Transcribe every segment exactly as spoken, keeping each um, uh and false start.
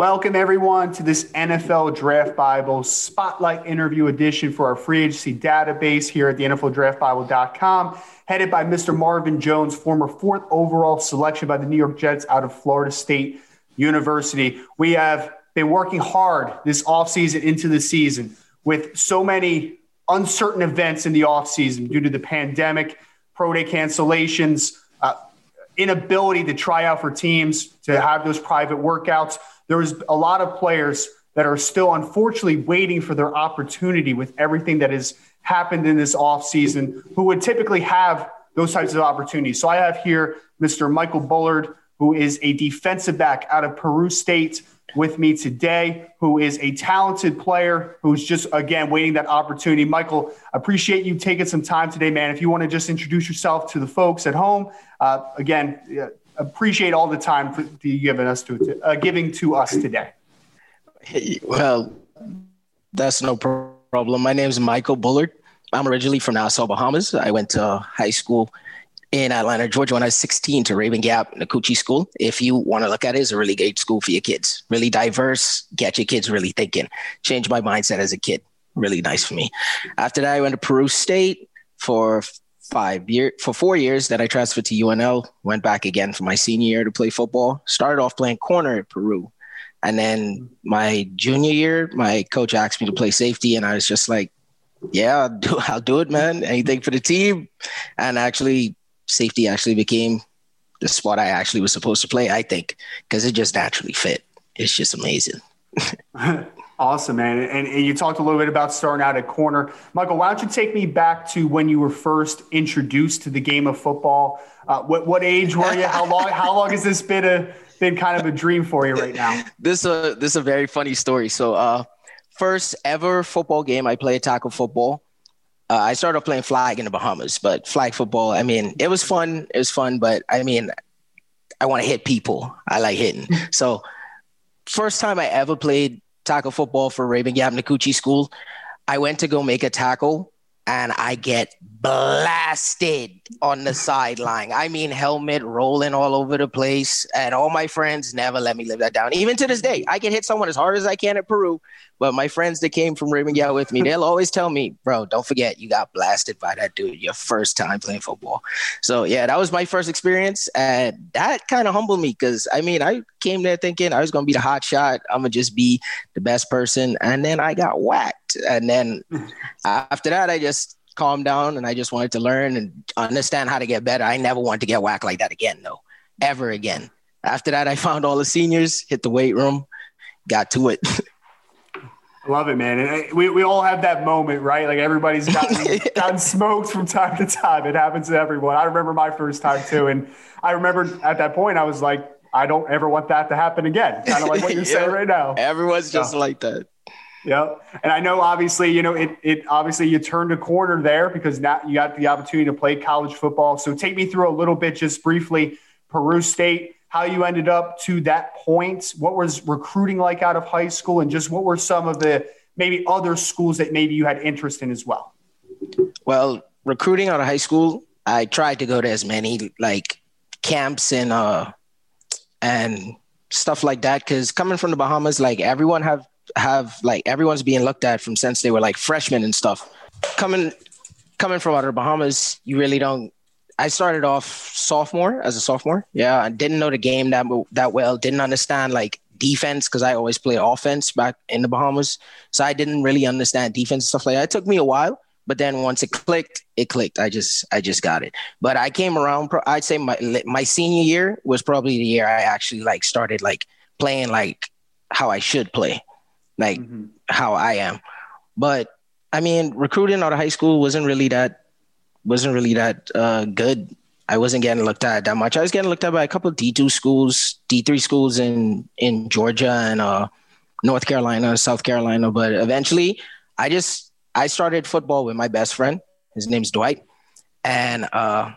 Welcome, everyone, to this N F L Draft Bible Spotlight Interview Edition for our free agency database here at the N F L Draft Bible dot com, headed by Mister Marvin Jones, former fourth overall selection by the New York Jets out of Florida State University. We have been working hard this offseason into the season with so many uncertain events in the offseason due to the pandemic, pro day cancellations, uh, inability to try out for teams, to have those private workouts. There was a lot of players that are still, unfortunately, waiting for their opportunity with everything that has happened in this offseason, who would typically have those types of opportunities. So I have here Mister Michael Bullard, who is a defensive back out of Peru State, with me today, who is a talented player who's just, again, waiting that opportunity. Michael, appreciate you taking some time today, man. If you want to just introduce yourself to the folks at home, uh, again, appreciate all the time for, for you giving us to uh, giving to us today. Well, that's no problem. My name is Michael Bullard. I'm originally from Nassau, Bahamas. I went to high school in Atlanta, Georgia when I was sixteen to Rabun Gap-Nacoochee School. If you want to look at it, it's a really great school for your kids. Really diverse, get your kids really thinking. Changed my mindset as a kid. Really nice for me. After that, I went to Peru State for Five year for four years. Then I transferred to U N L, went back again for my senior year to play football, started off playing corner at Peru. And then my junior year, my coach asked me to play safety. And I was just like, yeah, I'll do, I'll do it, man. Anything for the team. And actually safety actually became the spot I actually was supposed to play, I think, because it just naturally fit. It's just amazing. Awesome, man. And, and you talked a little bit about starting out at corner. Michael, why don't you take me back to when you were first introduced to the game of football? Uh, what what age were you? How long How long has this been a been kind of a dream for you right now? This uh, this is a very funny story. So uh, first ever football game, I played tackle football. Uh, I started off playing flag in the Bahamas, but flag football, I mean, it was fun. It was fun, but I mean, I want to hit people. I like hitting. So first time I ever played tackle football for Rabun Gap-Nacoochee School, I went to go make a tackle and I get blasted on the sideline. I mean, helmet rolling all over the place, and all my friends never let me live that down. Even to this day, I can hit someone as hard as I can at Peru, but my friends that came from Rabun Gap with me, they'll always tell me, bro, don't forget you got blasted by that dude your first time playing football. So yeah, that was my first experience, and that kind of humbled me because I mean, I came there thinking I was going to be the hot shot. I'm going to just be the best person. And then I got whacked. And then after that, I just calmed down and I just wanted to learn and understand how to get better. I never wanted to get whacked like that again, though, ever again. After that, I found all the seniors, hit the weight room, got to it. Love it, man. And we, we all have that moment, right? Like everybody's gotten, gotten smoked from time to time. It happens to everyone. I remember my first time too. And I remember at that point, I was like, I don't ever want that to happen again. Kind of like what you're yeah. saying right now. Everyone's just so. like that. Yeah. And I know, obviously, you know, it, it obviously you turned a corner there because now you got the opportunity to play college football. So take me through a little bit, just briefly, Peru State, how you ended up to that point. What was recruiting like out of high school, and just what were some of the maybe other schools that maybe you had interest in as well? Well, recruiting out of high school, I tried to go to as many like camps and, uh, and stuff like that. Cause coming from the Bahamas, like everyone have, have like everyone's being looked at from since they were like freshmen and stuff. Coming coming from out of the Bahamas, you really don't. I started off sophomore as a sophomore. Yeah, I didn't know the game that that well. Didn't understand like defense because I always play offense back in the Bahamas. So I didn't really understand defense and stuff like that. It took me a while, but then once it clicked, it clicked. I just I just got it. But I came around. I'd say my my senior year was probably the year I actually like started like playing like how I should play. Like mm-hmm. how I am. But I mean, recruiting out of high school wasn't really that, wasn't really that uh, good. I wasn't getting looked at that much. I was getting looked at by a couple of D two schools, D three schools in, in Georgia and uh, North Carolina, South Carolina. But eventually I just, I started football with my best friend. His name's Dwight. And uh,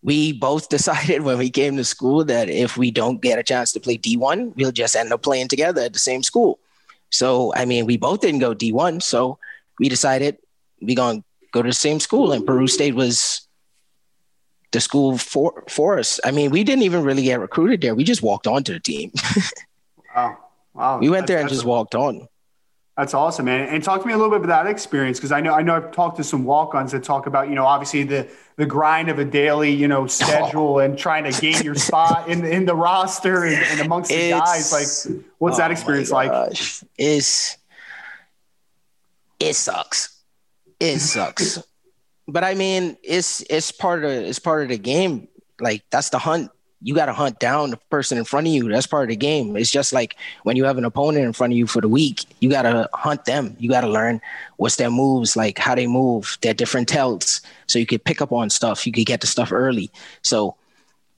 we both decided when we came to school that if we don't get a chance to play D one, we'll just end up playing together at the same school. So, I mean, we both didn't go D one, so we decided we're going to go to the same school, and Peru State was the school for, for us. I mean, we didn't even really get recruited there. We just walked onto the team. Wow. Wow. We went there and just walked on. That's awesome, man. And talk to me a little bit about that experience, because I know I know I've talked to some walk-ons that talk about, you know, obviously the the grind of a daily, you know, schedule oh. and trying to gain your spot in in the roster and, and amongst the it's, guys. Like, what's oh that experience like? It's it sucks. It sucks. But I mean, it's it's part of it's part of the game. Like, that's the hunt. You got to hunt down the person in front of you. That's part of the game. It's just like when you have an opponent in front of you for the week, you got to hunt them. You got to learn what's their moves, like how they move, their different tells. So you could pick up on stuff. You could get the stuff early. So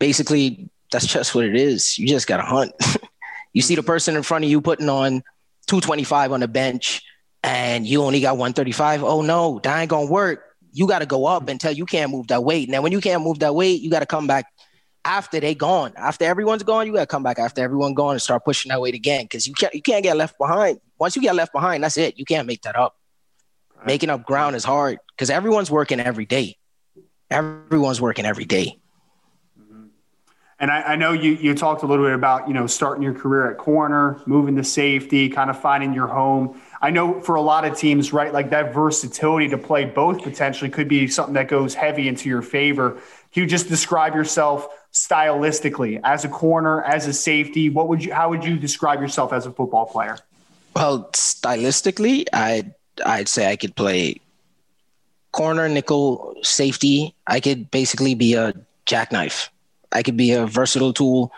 basically, that's just what it is. You just got to hunt. You see the person in front of you putting on two twenty-five on the bench and you only got one thirty-five. Oh, no, that ain't going to work. You got to go up until you can't move that weight. Now, when you can't move that weight, you got to come back. After they gone, after everyone's gone, you got to come back after everyone gone and start pushing that weight again, because you can't you can't get left behind. Once you get left behind, that's it. You can't make that up. Right. Making up ground is hard because everyone's working every day. Everyone's working every day. Mm-hmm. And I, I know you you talked a little bit about, you know, starting your career at corner, moving to safety, kind of finding your home. I know for a lot of teams, right, like that versatility to play both potentially could be something that goes heavy into your favor. Can you just describe yourself stylistically as a corner, as a safety? What would you, how would you describe yourself as a football player? Well, stylistically, I'd, I'd say I could play corner, nickel, safety. I could basically be a jackknife. I could be a versatile tool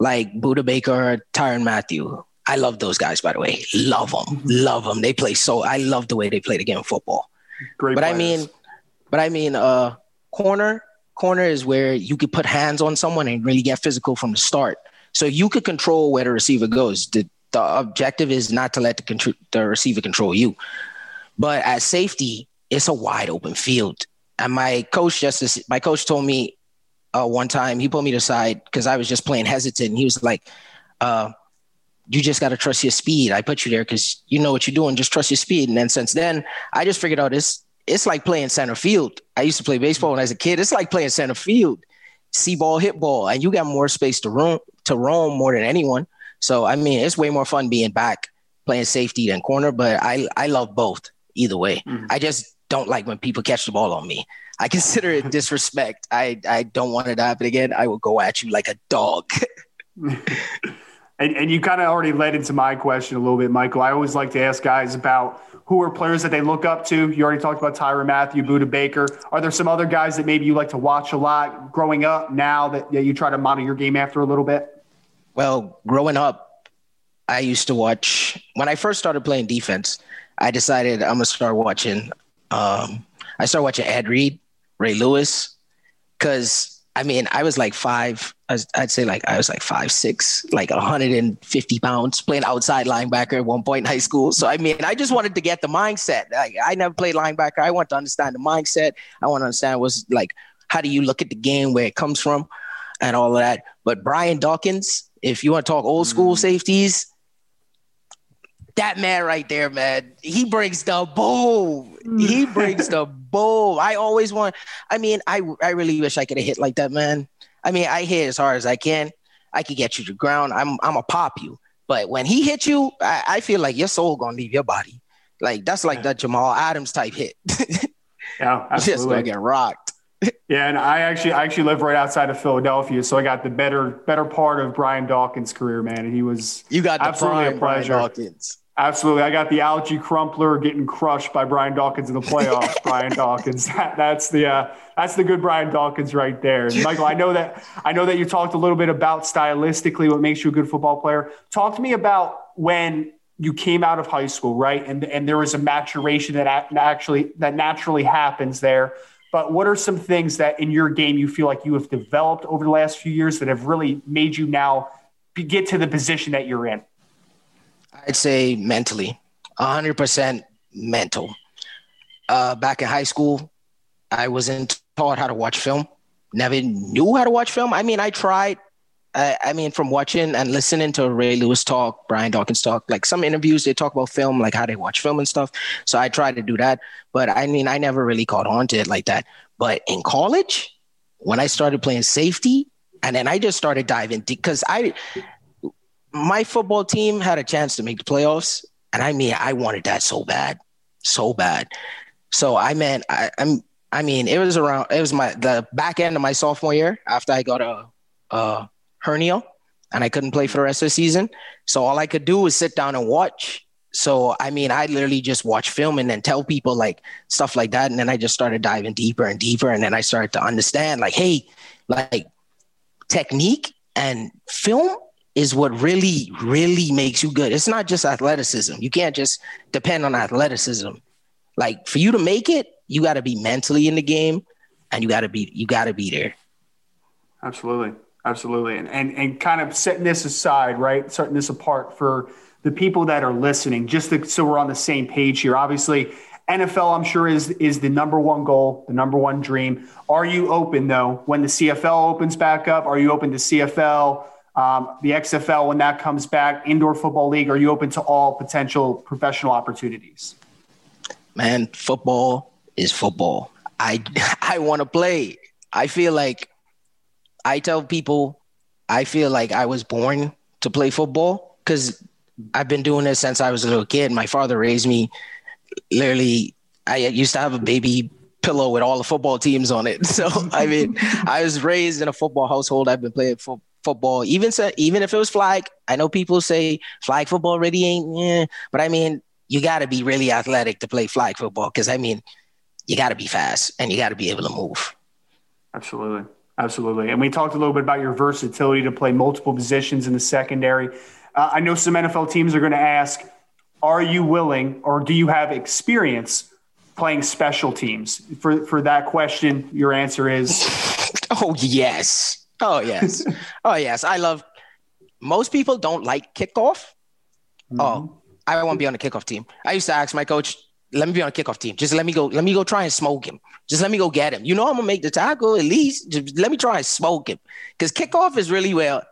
like Budda Baker or Tyrann Mathieu. I love those guys, by the way. Love them. Love them. They play so – I love the way they play the game of football. Great but players. I mean, but I mean, uh, corner corner is where you could put hands on someone and really get physical from the start. So you could control where the receiver goes. The, the objective is not to let the, contr- the receiver control you. But at safety, it's a wide open field. And my coach just – my coach told me uh, one time, he pulled me to the side because I was just playing hesitant. He was like uh, – you just got to trust your speed. I put you there because you know what you're doing. Just trust your speed. And then since then, I just figured out it's, it's like playing center field. I used to play baseball when I was a kid. It's like playing center field, see ball, hit ball. And you got more space to roam, to roam more than anyone. So, I mean, it's way more fun being back playing safety than corner, but I, I love both either way. Mm-hmm. I just don't like when people catch the ball on me. I consider it disrespect. I, I don't want it to happen again. I will go at you like a dog. And, and you kind of already led into my question a little bit, Michael. I always like to ask guys about who are players that they look up to. You already talked about Tyrann Mathieu, Budda Baker. Are there some other guys that maybe you like to watch a lot growing up now that, that you try to model your game after a little bit? Well, growing up, I used to watch – when I first started playing defense, I decided I'm going to start watching um, – I started watching Ed Reed, Ray Lewis, because – I mean, I was like five, I'd say like, I was like five, six, like one hundred fifty pounds playing outside linebacker at one point in high school. So, I mean, I just wanted to get the mindset. I, I never played linebacker. I want to understand the mindset. I want to understand what's like, how do you look at the game, where it comes from and all of that. But Brian Dawkins, if you want to talk old school mm. safeties, that man right there, man, he brings the boom. He brings the boom. I always want, I mean, I I really wish I could have hit like that, man. I mean, I hit as hard as I can. I could get you to the ground. I'm I'm a pop you. But when he hits you, I, I feel like your soul going to leave your body. Like, that's like yeah. that Jamal Adams type hit. Yeah, absolutely. Just going to get rocked. Yeah, and I actually I actually live right outside of Philadelphia, so I got the better better part of Brian Dawkins' career, man. And he was you got absolutely a pleasure. Brian Dawkins. Absolutely. I got the Alge Crumpler getting crushed by Brian Dawkins in the playoffs. Brian Dawkins. That, that's the uh, that's the good Brian Dawkins right there. And Michael, I know that I know that you talked a little bit about stylistically what makes you a good football player. Talk to me about when you came out of high school, right? And and there was a maturation that actually that naturally happens there. But what are some things that in your game you feel like you have developed over the last few years that have really made you now get to the position that you're in? I'd say mentally, one hundred percent mental. Uh, back in high school, I wasn't taught how to watch film. Never knew how to watch film. I mean, I tried. I, I mean, from watching and listening to Ray Lewis talk, Brian Dawkins talk, like some interviews, they talk about film, like how they watch film and stuff. So I tried to do that. But I mean, I never really caught on to it like that. But in college, when I started playing safety, and then I just started diving deep because I – my football team had a chance to make the playoffs. And I mean, I wanted that so bad, so bad. So I meant, I, I'm, I mean, it was around, it was my, the back end of my sophomore year after I got a, a hernia and I couldn't play for the rest of the season. So all I could do was sit down and watch. So, I mean, I literally just watch film and then tell people like stuff like that. And then I just started diving deeper and deeper. And then I started to understand like, hey, like technique and film is what really, really makes you good. It's not just athleticism. You can't just depend on athleticism. Like for you to make it, you got to be mentally in the game, and you got to be you got to be there. Absolutely, absolutely, and and and kind of setting this aside, right? Setting this apart for the people that are listening, just to, so we're on the same page here. Obviously, N F L, I'm sure, is is the number one goal, the number one dream. Are you open though when the C F L opens back up? Are you open to C F L, um, the X F L when that comes back? Indoor Football League? Are you open to all potential professional opportunities? Man, football is football. I, I want to play. I feel like I tell people, I feel like I was born to play football because I've been doing this since I was a little kid. My father raised me. Literally, I used to have a baby pillow with all the football teams on it. So, I mean, I was raised in a football household. I've been playing fo- football. Even, so, even if it was flag, I know people say flag football really ain't, eh, but I mean, you got to be really athletic to play flag football because, I mean, you got to be fast and you got to be able to move. Absolutely. Absolutely. And we talked a little bit about your versatility to play multiple positions in the secondary. Uh, I know some N F L teams are going to ask, are you willing or do you have experience playing special teams? For, for that question, your answer is? Oh, yes. Oh, yes. Oh, yes. I love – most people don't like kickoff. Mm-hmm. Oh, I won't be on the kickoff team. I used to ask my coach, let me be on a kickoff team. Just let me go. Let me go try and smoke him. Just let me go get him. You know, I'm gonna make the tackle at least. Just let me try and smoke him. Because kickoff is really where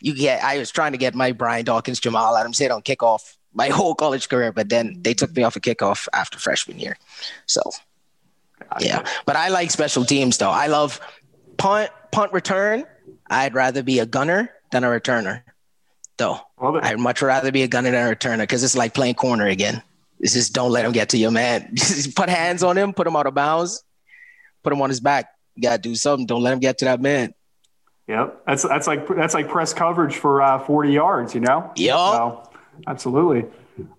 you get. I was trying to get my Brian Dawkins, Jamal Adams hit on kickoff my whole college career, but then they took me off a kickoff after freshman year. So, yeah. But I like special teams though. I love punt, punt return. I'd rather be a gunner than a returner, though. I'd much rather be a gunner than a returner because it's like playing corner again. It's just don't let him get to your man. Just put hands on him, put him out of bounds, put him on his back. You gotta do something. Don't let him get to that man. Yep, that's that's like that's like press coverage for uh, forty yards. You know. Yep. So, absolutely,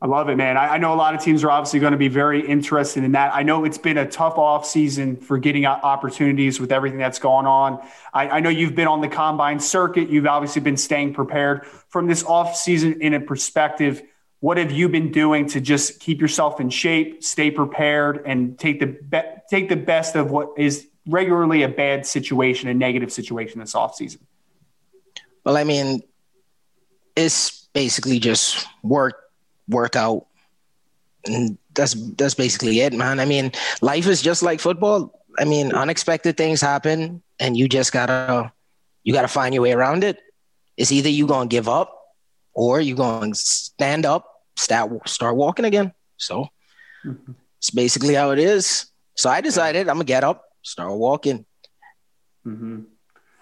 I love it, man. I, I know a lot of teams are obviously going to be very interested in that. I know it's been a tough off season for getting opportunities with everything that's gone on. I, I know you've been on the combine circuit. You've obviously been staying prepared from this off season in a perspective. What have you been doing to just keep yourself in shape, stay prepared, and take the be- take the best of what is regularly a bad situation, a negative situation this offseason? Well, I mean, it's basically just work, work out. And that's, that's basically it, man. I mean, life is just like football. I mean, unexpected things happen, and you just gotta you gotta find your way around it. It's either you gonna give up, or you're going to stand up, start, start walking again. So mm-hmm. It's basically how it is. So I decided I'm going to get up, start walking. Mm-hmm.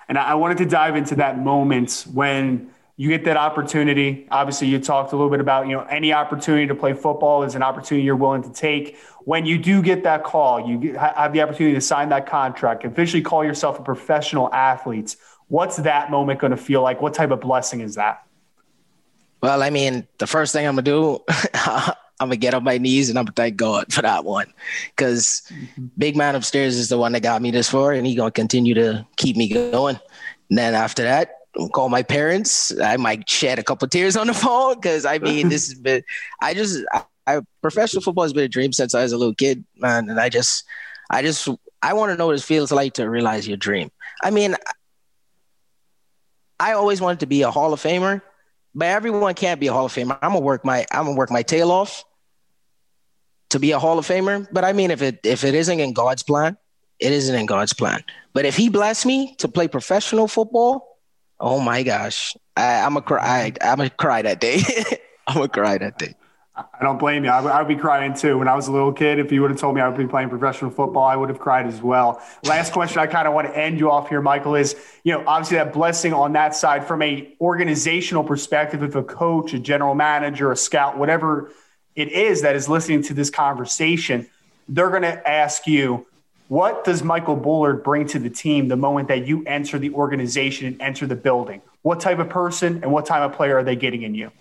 And I wanted to dive into that moment when you get that opportunity. Obviously, you talked a little bit about, you know, any opportunity to play football is an opportunity you're willing to take. When you do get that call, you get, have the opportunity to sign that contract, officially call yourself a professional athlete. What's that moment going to feel like? What type of blessing is that? Well, I mean, the first thing I'm going to do, I'm going to get on my knees and I'm going to thank God for that one. Because mm-hmm. Big man upstairs is the one that got me this far, and he's going to continue to keep me going. And then after that, I'll call my parents. I might shed a couple of tears on the phone because, I mean, this has been – I just – I professional football has been a dream since I was a little kid, man. And I just – I just – I want to know what it feels like to realize your dream. I mean, I always wanted to be a Hall of Famer. But everyone can't be a Hall of Famer. I'm gonna work my I'm gonna work my tail off to be a Hall of Famer. But I mean, if it if it isn't in God's plan, it isn't in God's plan. But if He blessed me to play professional football, oh my gosh, I, I'm a cry. I, I'm a cry that day. I'm a cry that day. I don't blame you. I, I would be crying too. When I was a little kid, if you would have told me I would be playing professional football, I would have cried as well. Last question I kind of want to end you off here, Michael, is, you know, obviously that blessing on that side from a organizational perspective, if a coach, a general manager, a scout, whatever it is that is listening to this conversation, they're going to ask you, what does Michael Bullard bring to the team the moment that you enter the organization and enter the building? What type of person and what type of player are they getting in you?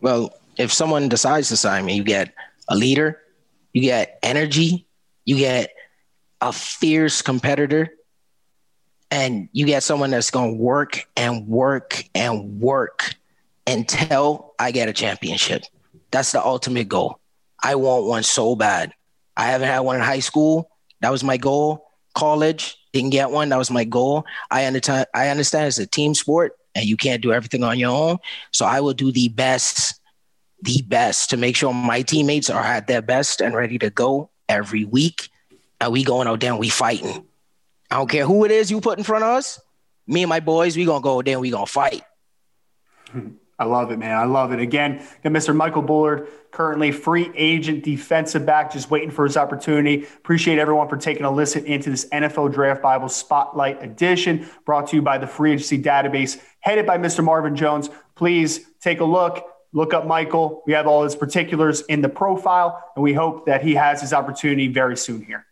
Well, if someone decides to sign me, you get a leader, you get energy, you get a fierce competitor, and you get someone that's going to work and work and work until I get a championship. That's the ultimate goal. I want one so bad. I haven't had one in high school. That was my goal. College, didn't get one. That was my goal. I understand, I understand it's a team sport and you can't do everything on your own. So I will do the best the best to make sure my teammates are at their best and ready to go every week. And we going out there and we fighting. I don't care who it is you put in front of us. Me and my boys, we going to go out there and we going to fight. I love it, man. I love it. Again, Mister Michael Bullard, currently free agent defensive back, just waiting for his opportunity. Appreciate everyone for taking a listen into this N F L Draft Bible Spotlight Edition brought to you by the Free Agency Database, headed by Mister Marvin Jones. Please take a look. Look up Michael. We have all his particulars in the profile, and we hope that he has his opportunity very soon here.